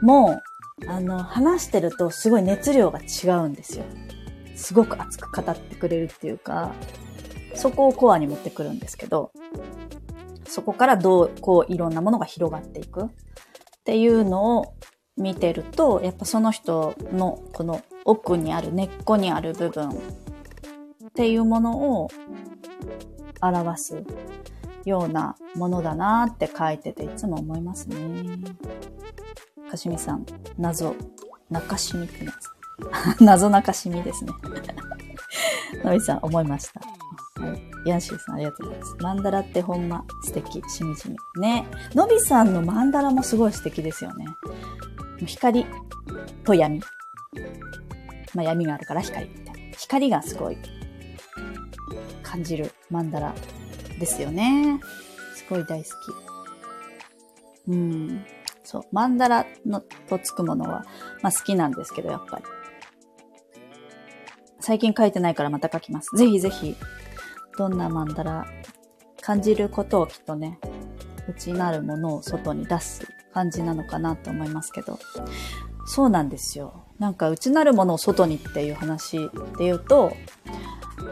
もう、あの、話してるとすごい熱量が違うんですよ。すごく熱く語ってくれるっていうか、そこをコアに持ってくるんですけど、そこからどう、こういろんなものが広がっていく。っていうのを見てると、やっぱその人のこの奥にある根っこにある部分っていうものを表すようなものだなって書いてていつも思いますね。かしみさん、謎、中しみってやつ。謎中しみですね。のびさん、思いました。ヤンシーさんありがとうございます。マンダラってほんま素敵、しみじみ。ね。のびさんのマンダラもすごい素敵ですよね。光と闇。まあ闇があるから光みたいな。光がすごい感じるマンダラですよね。すごい大好き。うん。そう。マンダラのとつくものは、まあ好きなんですけど、やっぱり。最近書いてないからまた書きます。ぜひぜひ。どんなマンダラ感じることをきっとね、内なるものを外に出す感じなのかなと思いますけど。そうなんですよ。なんか内なるものを外にっていう話で言うと、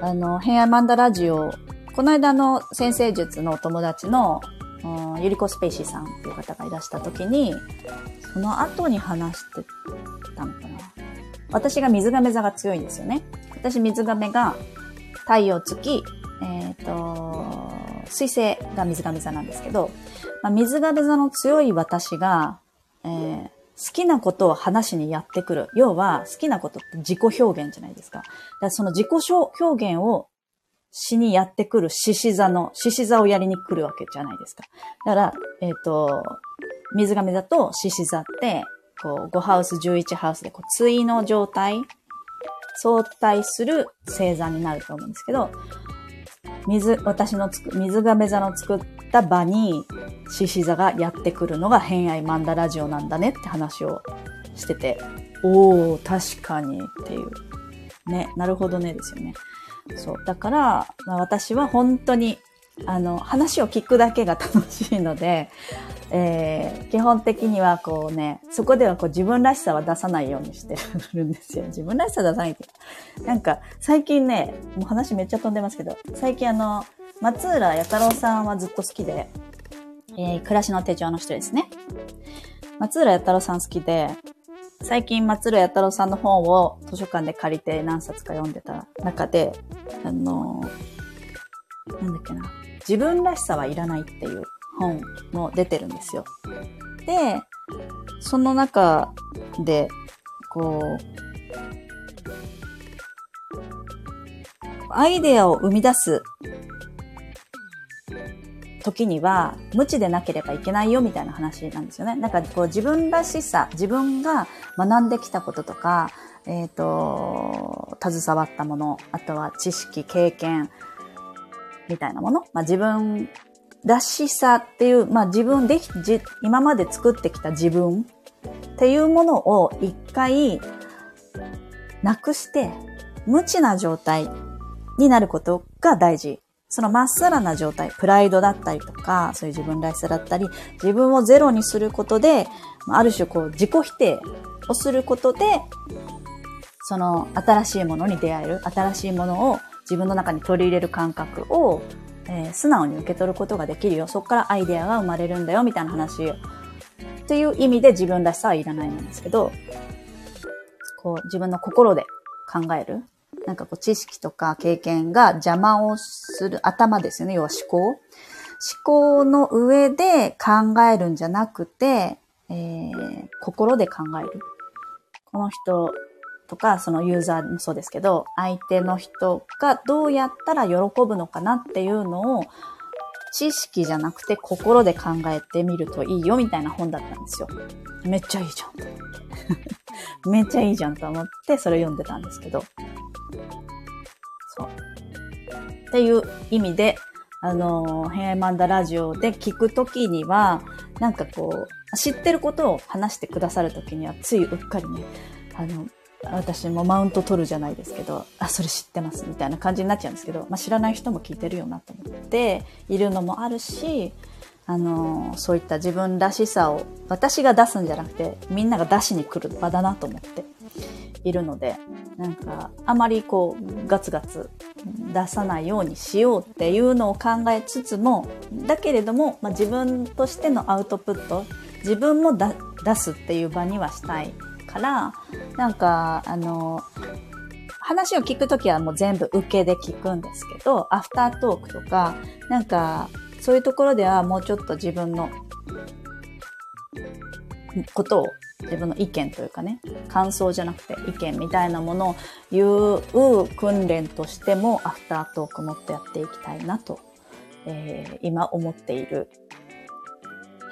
あの、偏愛マンダラジオ、この間の先生術のお友達の、うん、ゆりこスペーシーさんっていう方がいらした時に、その後に話してたのかな。私が水亀座が強いんですよね。私水亀が太陽月、えっと、水星が水亀座なんですけど、まあ、水亀座の強い私が、えー、好きなことを話にやってくる。要は、好きなことって自己表現じゃないですか。だからその自己表現をしにやってくる獅子座の、獅子座をやりに来るわけじゃないですか。だから、えっと、水亀座と獅子座って、こう、ごハウス、じゅういちハウスで、こう、対の状態、相対する星座になると思うんですけど、水、私のつく、水亀座の作った場に、獅子座がやってくるのが偏愛マンダラジオなんだねって話をしてて、おー、確かにっていう。ね、なるほどねですよね。そう。だから、まあ、私は本当に、あの、話を聞くだけが楽しいので、えー、基本的にはこうね、そこではこう自分らしさは出さないようにしてるんですよ。自分らしさ出さないと。なんか、最近ね、もう話めっちゃ飛んでますけど、最近あの、松浦弥太郎さんはずっと好きで、えー、暮らしの手帳の人ですね。松浦弥太郎さん好きで、最近松浦弥太郎さんの本を図書館で借りて何冊か読んでた中で、あのー、なんだっけな、自分らしさはいらないっていう本も出てるんですよ。で、その中で、こう、アイデアを生み出す時には無知でなければいけないよみたいな話なんですよね。なんかこう自分らしさ、自分が学んできたこととか、えっと、携わったもの、あとは知識、経験みたいなもの、まあ自分らしさっていう、まあ自分でじ今まで作ってきた自分っていうものを一回なくして無知な状態になることが大事。そのまっさらな状態、プライドだったりとか、そういう自分らしさだったり、自分をゼロにすることで、ある種こう自己否定をすることで、その新しいものに出会える、新しいものを自分の中に取り入れる感覚を、えー、素直に受け取ることができるよ。そこからアイデアが生まれるんだよ、みたいな話を。っていう意味で自分らしさはいらないんですけど、こう自分の心で考える。なんかこう知識とか経験が邪魔をする頭ですよね。要は思考。思考の上で考えるんじゃなくて、えー、心で考える。この人とか、そのユーザーもそうですけど、相手の人がどうやったら喜ぶのかなっていうのを、知識じゃなくて心で考えてみるといいよみたいな本だったんですよ。めっちゃいいじゃんと思って。めっちゃいいじゃんと思って、それ読んでたんですけど。そう。っていう意味で、あのー、ヘアマンダラジオで聞くときには、なんかこう、知ってることを話してくださるときには、ついうっかりね、あの、私もマウント取るじゃないですけど、あ、それ知ってますみたいな感じになっちゃうんですけど、まあ、知らない人も聞いてるよなと思っているのもあるし、あのー、そういった自分らしさを私が出すんじゃなくて、みんなが出しに来る場だなと思っているので、なんかあまりこうガツガツ出さないようにしようっていうのを考えつつも、だけれども、まあ、自分としてのアウトプット、自分もだ出すっていう場にはしたいから、なんかあの話を聞くときはもう全部受けで聞くんですけど、アフタートークとかなんかそういうところではもうちょっと自分のことを、自分の意見というかね、感想じゃなくて意見みたいなものを言う訓練としてもアフタートークもっとやっていきたいなと、えー、今思っている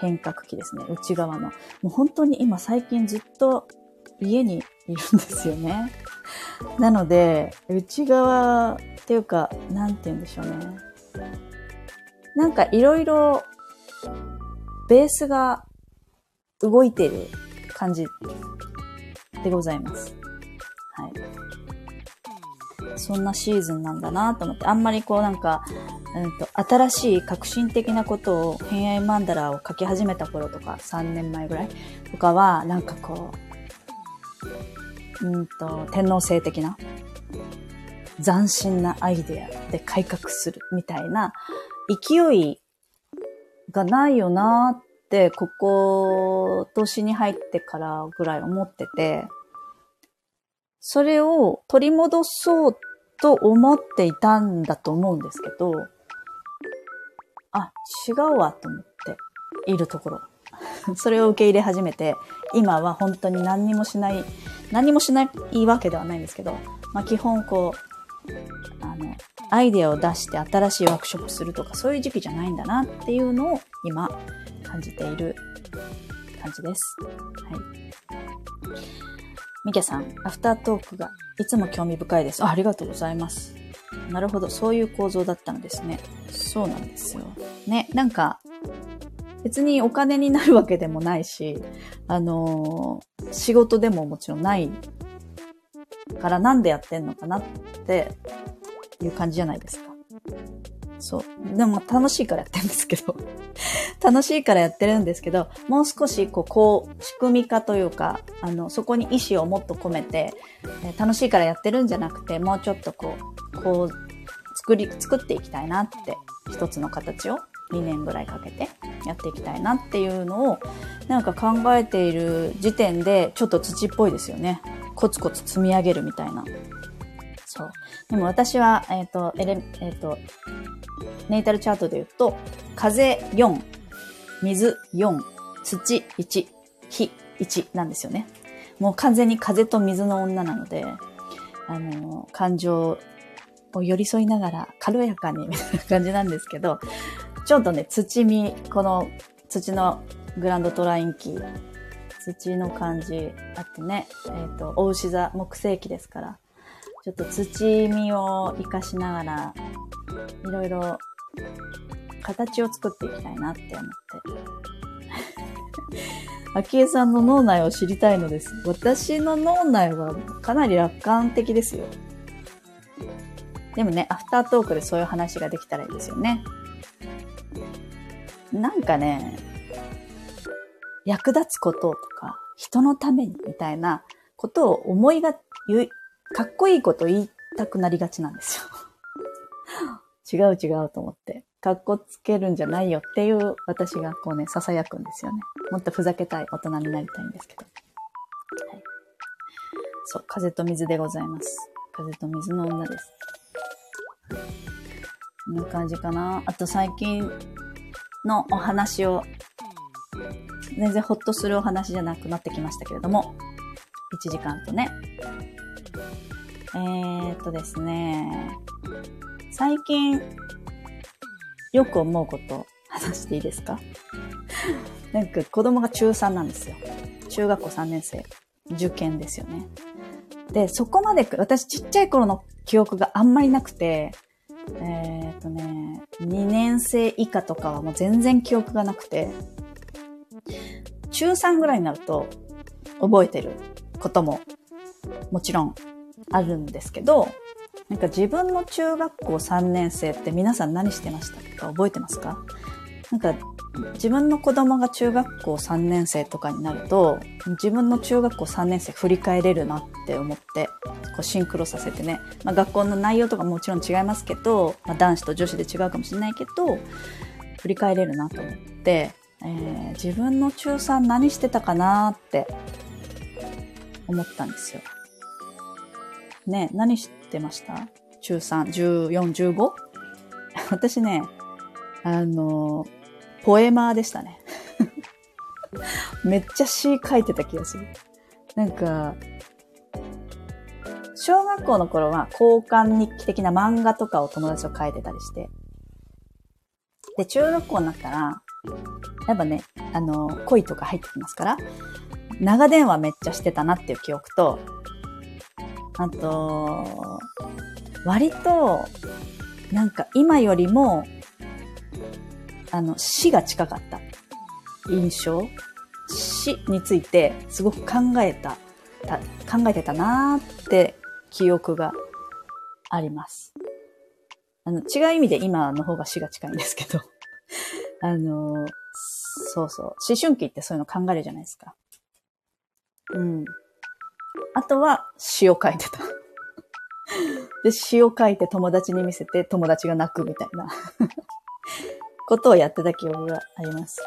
変革期ですね。内側の。もう本当に今最近ずっと家にいるんですよね。なので、内側っていうか、なんて言うんでしょうね。なんかいろいろベースが動いてる感じでございます。はい。そんなシーズンなんだなと思って、あんまりこうなんか、うんと、新しい革新的なことを、偏愛マンダラを書き始めた頃とか、さんねんまえぐらいとかは、なんかこう、うんと、天皇制的な、斬新なアイデアで改革するみたいな勢いがないよなーって、で、ここ、年に入ってからぐらい思ってて、それを取り戻そうと思っていたんだと思うんですけど、あ、違うわと思っているところ。それを受け入れ始めて、今は本当に何にもしない、何もしないわけではないんですけど、まあ基本こう、あの、アイデアを出して新しいワークショップするとか、そういう時期じゃないんだなっていうのを今、感じている感じです。はい。みきゃさん、アフタートークがいつも興味深いです。あ、ありがとうございます。なるほど、そういう構造だったのですね。そうなんですよ。ね、なんか別にお金になるわけでもないし、あの仕事でももちろんないからなんでやってんのかなっていう感じじゃないですか。そう。でも楽しいからやってるんですけど。楽しいからやってるんですけど、もう少しこう、こう、仕組み化というか、あの、そこに意志をもっと込めて、えー、楽しいからやってるんじゃなくて、もうちょっとこう、こう、作り、作っていきたいなって、一つの形をにねんぐらいかけてやっていきたいなっていうのを、なんか考えている時点で、ちょっと土っぽいですよね。コツコツ積み上げるみたいな。そう。でも私は、えっと、エレ、えっと、ネイタルチャートで言うと、風よん、水よん、土いち、火いちなんですよね。もう完全に風と水の女なので、あの、感情を寄り添いながら軽やかにみたいな感じなんですけど、ちょっとね、土見、この土のグランドトラインキー、土の感じ、あとね、えっと、お牛座、木星期ですから、ちょっと土見を活かしながら、いろいろ形を作っていきたいなって思って。あきえさんの脳内を知りたいのです。私の脳内はかなり楽観的ですよ。でもね、アフタートークでそういう話ができたらいいですよね。なんかね、役立つこととか、人のためにみたいなことを思いが、かっこいいこと言いたくなりがちなんですよ。違う違うと思って。かっこつけるんじゃないよっていう私がこうね、囁くんですよね。もっとふざけたい大人になりたいんですけど。はい、そう、風と水でございます。風と水の女です。こんな感じかな。あと最近のお話を、全然ほっとするお話じゃなくなってきましたけれども、いちじかんとね。えーっとですね、最近よく思うこと話していいですか？なんか子供がちゅうさんなんですよ。中学校さんねん生。受験ですよね。で、そこまで、私ちっちゃい頃の記憶があんまりなくて、えーっとね、にねん生以下とかはもう全然記憶がなくて、ちゅうさんぐらいになると覚えてることももちろんあるんですけど、なんか自分の中学校さんねん生って皆さん何してましたか？覚えてますか？なんか自分の子供が中学校さんねん生とかになると、自分の中学校さんねん生振り返れるなって思って、こうシンクロさせてね、まあ、学校の内容とかもちろん違いますけど、まあ、男子と女子で違うかもしれないけど、振り返れるなと思って、えー、自分のちゅうさん何してたかなって思ったんですよ。ね、何してました？中さん、じゅうよん、じゅうご？ 私ね、あの、ポエマーでしたね。めっちゃ詩書いてた気がする。なんか、小学校の頃は交換日記的な漫画とかを友達と書いてたりして。で、中学校になったら、やっぱね、あの、恋とか入ってきますから、長電話めっちゃしてたなっていう記憶と、あと、割と、なんか今よりも、あの、死が近かった印象。死についてすごく考えた、た考えてたなーって記憶があります。あの、違う意味で今の方が死が近いんですけど。あの、そうそう。思春期ってそういうの考えるじゃないですか。うん。あとは詩を書いてた。で、詩を書いて友達に見せて友達が泣くみたいなことをやってた記憶があります。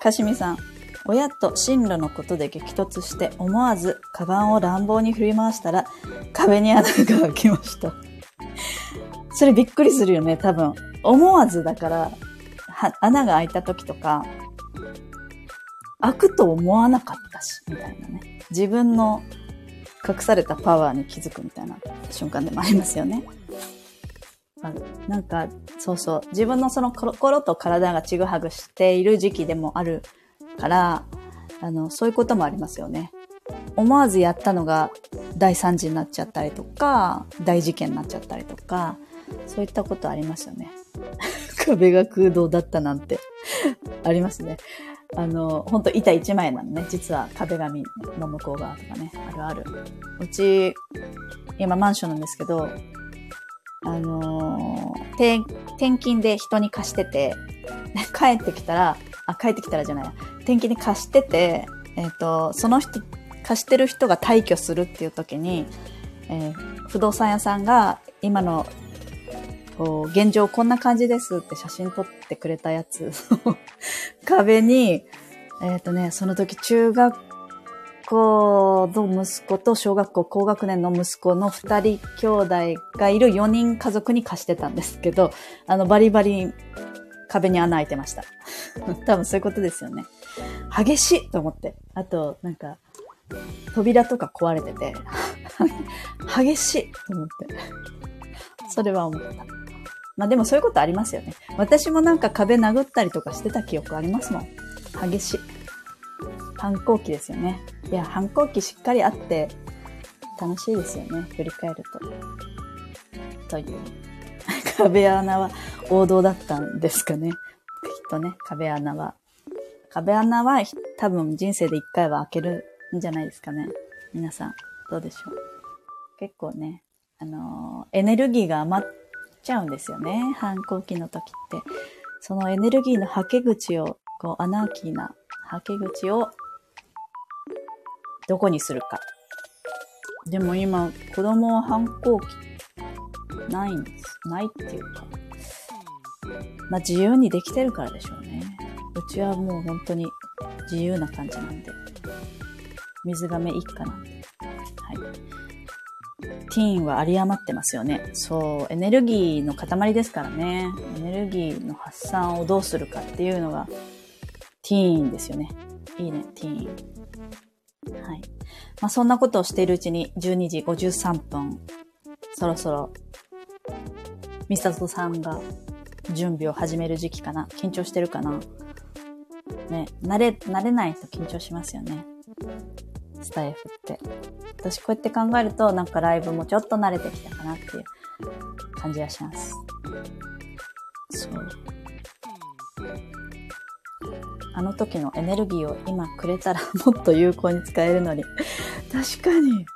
かしみさん、親と進路のことで激突して思わずカバンを乱暴に振り回したら壁に穴が開きました。それびっくりするよね、多分。思わずだから、穴が開いた時とか、開くと思わなかったし、みたいなね。自分の隠されたパワーに気づくみたいな瞬間でもありますよね。あ、なんか、そうそう。自分のその心と体がちぐはぐしている時期でもあるから、あの、そういうこともありますよね。思わずやったのが大惨事になっちゃったりとか、大事件になっちゃったりとか、そういったことありますよね。壁が空洞だったなんて、ありますね。あの、ほんと板一枚なのね。実は壁紙の向こう側とかね。あるある。うち、今マンションなんですけど、あのー、転、転勤で人に貸してて、帰ってきたら、あ、帰ってきたらじゃない。転勤に貸してて、えっと、その人、貸してる人が退去するっていう時に、えー、不動産屋さんが今の現状こんな感じですって写真撮ってくれたやつの壁に、えっとね、その時中学校の息子と小学校高学年の息子の二人兄弟がいるよにん家族に貸してたんですけど、あのバリバリ壁に穴開いてました。多分そういうことですよね。激しいと思って。あと、なんか、扉とか壊れてて、激しいと思って。それは思った。まあでもそういうことありますよね。私もなんか壁殴ったりとかしてた記憶ありますもん。激しい。反抗期ですよね。いや、反抗期しっかりあって楽しいですよね。振り返ると。という。壁穴は王道だったんですかね。きっとね、壁穴は。壁穴は多分人生で一回は開けるんじゃないですかね。皆さん、どうでしょう。結構ね、あのー、エネルギーが余っちゃうんですよね。反抗期の時って。そのエネルギーのはけ口を、こう、アナーキーなはけ口を、どこにするか。でも今、子供は反抗期、ないんです。ないっていうか。まあ、自由にできてるからでしょうね。うちはもう本当に自由な感じなんで。水亀一家なんで。はい。ティーンは有り余ってますよね。そう、エネルギーの塊ですからね。エネルギーの発散をどうするかっていうのが、ティーンですよね。いいね、ティーン。はい。まあ、そんなことをしているうちに、じゅうにじごじゅうさんぷん、そろそろ、みさとさんが準備を始める時期かな。緊張してるかな。ね、慣れ、慣れないと緊張しますよね。スタイフって。私こうやって考えるとなんかライブもちょっと慣れてきたかなっていう感じがします。そう。あの時のエネルギーを今くれたらもっと有効に使えるのに。確かに。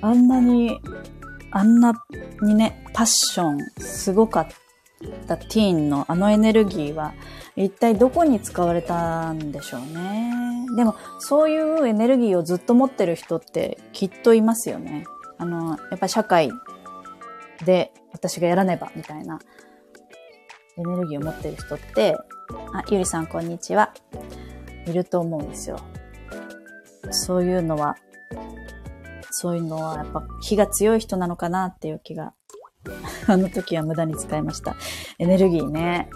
あんなに、あんなにね、パッションすごかったティーンのあのエネルギーは一体どこに使われたんでしょうね。でも、そういうエネルギーをずっと持ってる人ってきっといますよね。あの、やっぱ社会で私がやらねば、みたいなエネルギーを持ってる人って、あ、ゆりさんこんにちは。いると思うんですよ。そういうのは、そういうのはやっぱ火が強い人なのかなっていう気が。あの時は無駄に使いました。エネルギーね。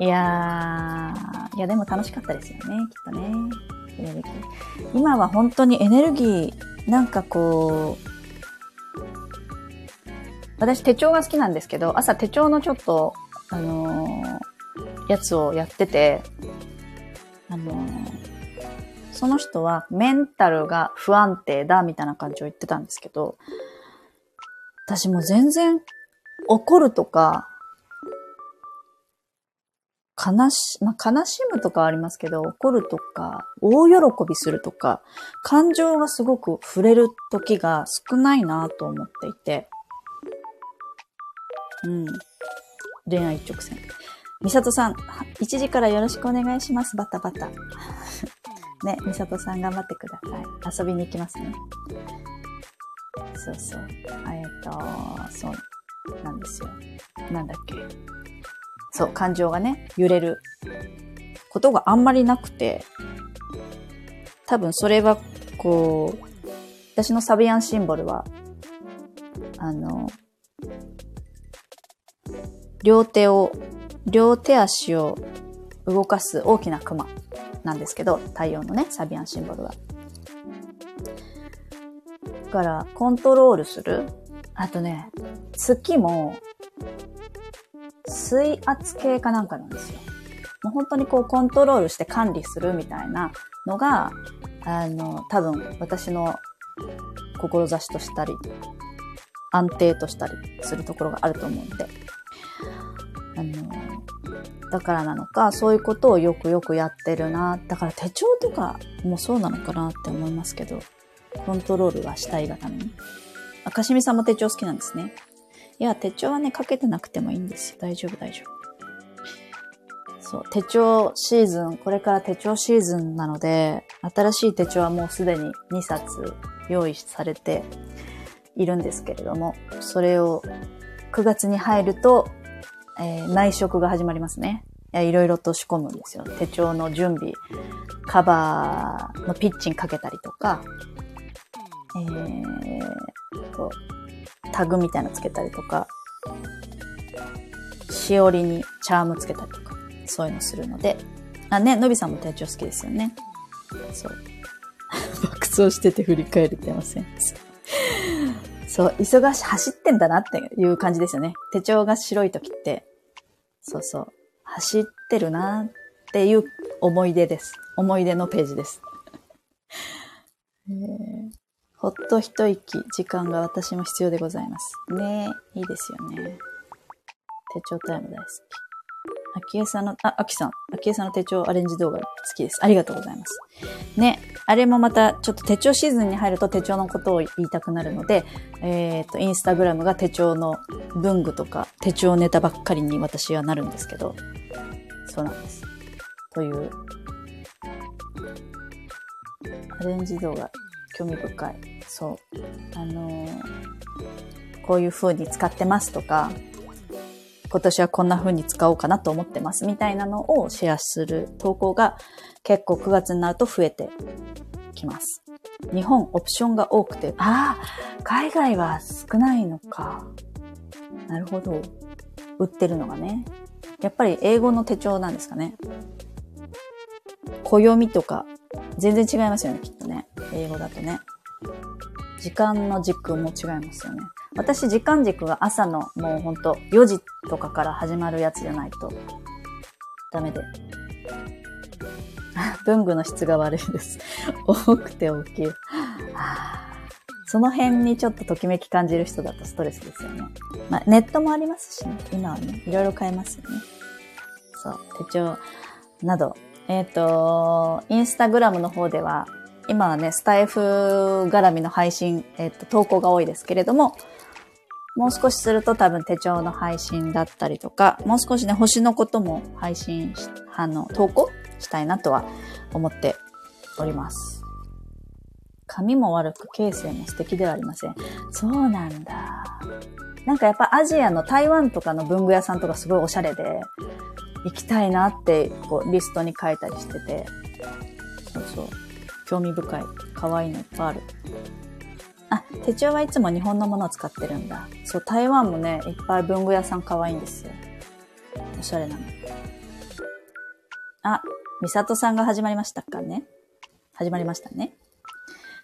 いやー、いやでも楽しかったですよね、きっとね。エネルギー。今は本当にエネルギー、なんかこう、私手帳が好きなんですけど、朝手帳のちょっと、あのー、やつをやってて、あのー、その人はメンタルが不安定だ、みたいな感じを言ってたんですけど、私も全然怒るとか、悲し、まあ、悲しむとかありますけど、怒るとか、大喜びするとか、感情がすごく触れる時が少ないなと思っていて。うん。恋愛一直線。みさとさん、いちじからよろしくお願いします。バタバタ。ね、みさとさん頑張ってください。遊びに行きますね。そうそう。えっと、そうなんですよ。なんだっけ。そう、感情がね、揺れることがあんまりなくて、多分それは、こう、私のサビアンシンボルは、あの、両手を、両手足を動かす大きなクマなんですけど、太陽のね、サビアンシンボルは。だから、コントロールする。あとね、月も、水圧系かなんかなんですよ。もう本当にこうコントロールして管理するみたいなのが、あの、多分私の志としたり、安定としたりするところがあると思うんで、あの、だからなのか、そういうことをよくよくやってるな。だから手帳とかもそうなのかなって思いますけど、コントロールはしたいがために。あ、かしみさんも手帳好きなんですね。いや、手帳はね、かけてなくてもいいんですよ。大丈夫、大丈夫。そう、手帳シーズン、これから手帳シーズンなので、新しい手帳はもうすでににさつ用意されているんですけれども、それをくがつに入ると、えー、内職が始まりますね。いや、いろいろと仕込むんですよ。手帳の準備、カバーのピッチンかけたりとか、えーと、タグみたいなのつけたりとか、しおりにチャームつけたりとか、そういうのするので。あ、ね、のびさんも手帳好きですよね。そう。爆走してて振り返れてません。そう、忙し、走ってんだなっていう感じですよね。手帳が白い時って、そうそう、走ってるなっていう思い出です。思い出のページです。えーほっと一息、時間が私も必要でございます。ねえ、いいですよね。手帳タイム大好き。あきえさんの、あ、あきさん。あきえさんの手帳アレンジ動画好きです。ありがとうございます。ね、あれもまた、ちょっと手帳シーズンに入ると手帳のことを言いたくなるので、えっと、インスタグラムが手帳の文具とか、手帳ネタばっかりに私はなるんですけど、そうなんです。という、アレンジ動画。興味深い。そう。あのー、こういう風に使ってますとか、今年はこんな風に使おうかなと思ってますみたいなのをシェアする投稿が結構くがつになると増えてきます。日本オプションが多くて、ああ、海外は少ないのか。なるほど。売ってるのがね。やっぱり英語の手帳なんですかね。暦とか、全然違いますよね、きっとね。英語だとね。時間の軸も違いますよね。私、時間軸が朝のもうほんとよじとかから始まるやつじゃないとダメで。文具の質が悪いです。多くて大きい。その辺にちょっとときめき感じる人だとストレスですよね。まあ、ネットもありますしね。今はね、いろいろ買えますよね。そう、手帳など。えっと、インスタグラムの方では、今はね、スタイフ絡みの配信、えっと、投稿が多いですけれども、もう少しすると多分手帳の配信だったりとか、もう少しね、星のことも配信し、あの、投稿したいなとは思っております。髪も悪く、形成も素敵ではありません。そうなんだ。なんかやっぱアジアの台湾とかの文具屋さんとかすごいおしゃれで、行きたいなって、こう、リストに書いたりしてて。そうそう。興味深い。可愛いのいっぱいある。あ、手帳はいつも日本のものを使ってるんだ。そう、台湾もね、いっぱい文具屋さん可愛いんですよ。おしゃれなの。あ、みさとさんが始まりましたかね。始まりましたね。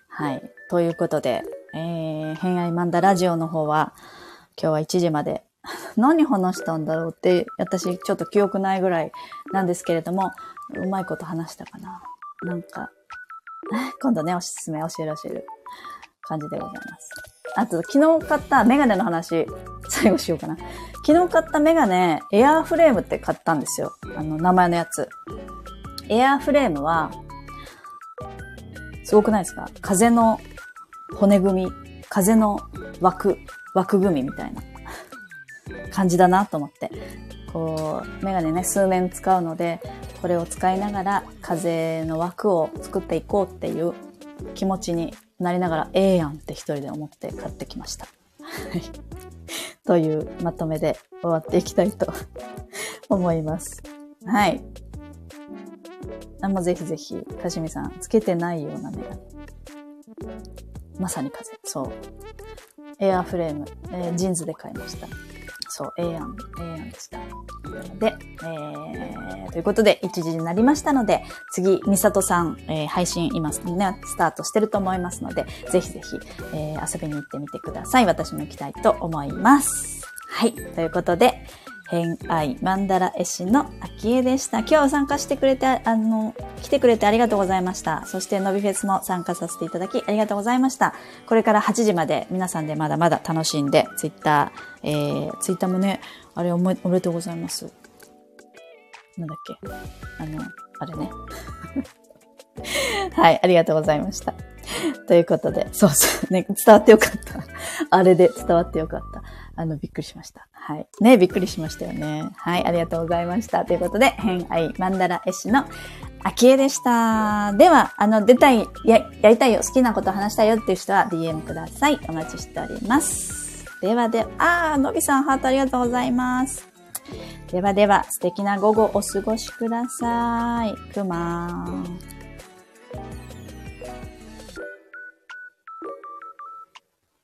はい。ということで、えー、偏愛マンダラジオの方は、今日はいちじまで、何話したんだろうって、私ちょっと記憶ないぐらいなんですけれども、うまいこと話したかな。なんか、今度ね、おすすめ教える教える感じでございます。あと、昨日買ったメガネの話、最後しようかな。昨日買ったメガネ、エアーフレームって買ったんですよ。あの、名前のやつ。エアーフレームは、すごくないですか？風の骨組み、風の枠、枠組みみたいな。感じだなと思って。こう、メガネね、数年使うので、これを使いながら風の枠を作っていこうっていう気持ちになりながら、ええやんって一人で思って買ってきました。はい。というまとめで終わっていきたいと思います。はい。あ、もうぜひぜひ、かしみさん、つけてないようなメガネ。まさに風。そう。エアーフレーム、えー、ジーンズで買いました。そう、ええやん、ええやんでした。で、えー、ということで、いちじになりましたので、次、みさとさん、えー、配信、今ね、スタートしてると思いますので、ぜひぜひ、えー、遊びに行ってみてください。私も行きたいと思います。はい、ということで、偏愛マンダラ絵師のあきえでした。今日参加してくれて、あの、来てくれてありがとうございました。そして、のびフェスも参加させていただき、ありがとうございました。これからはちじまで、皆さんでまだまだ楽しんで、ツイッター、えー、ツイッターもね、あれおめでとうございます。なんだっけ、あの、あれね。はい、ありがとうございました。ということで、そうそう、ね、伝わってよかった。あれで伝わってよかった。あの、びっくりしました。はい。ね、びっくりしましたよね。はい、ありがとうございました。ということで、偏愛マンダラ絵師のあきえでした。では、あの、出たい、や、やりたいよ、好きなこと話したいよっていう人は ディーエム ください。お待ちしております。ではでは、あー、のびさん、ハートありがとうございます。ではでは、素敵な午後お過ごしください。くまーん。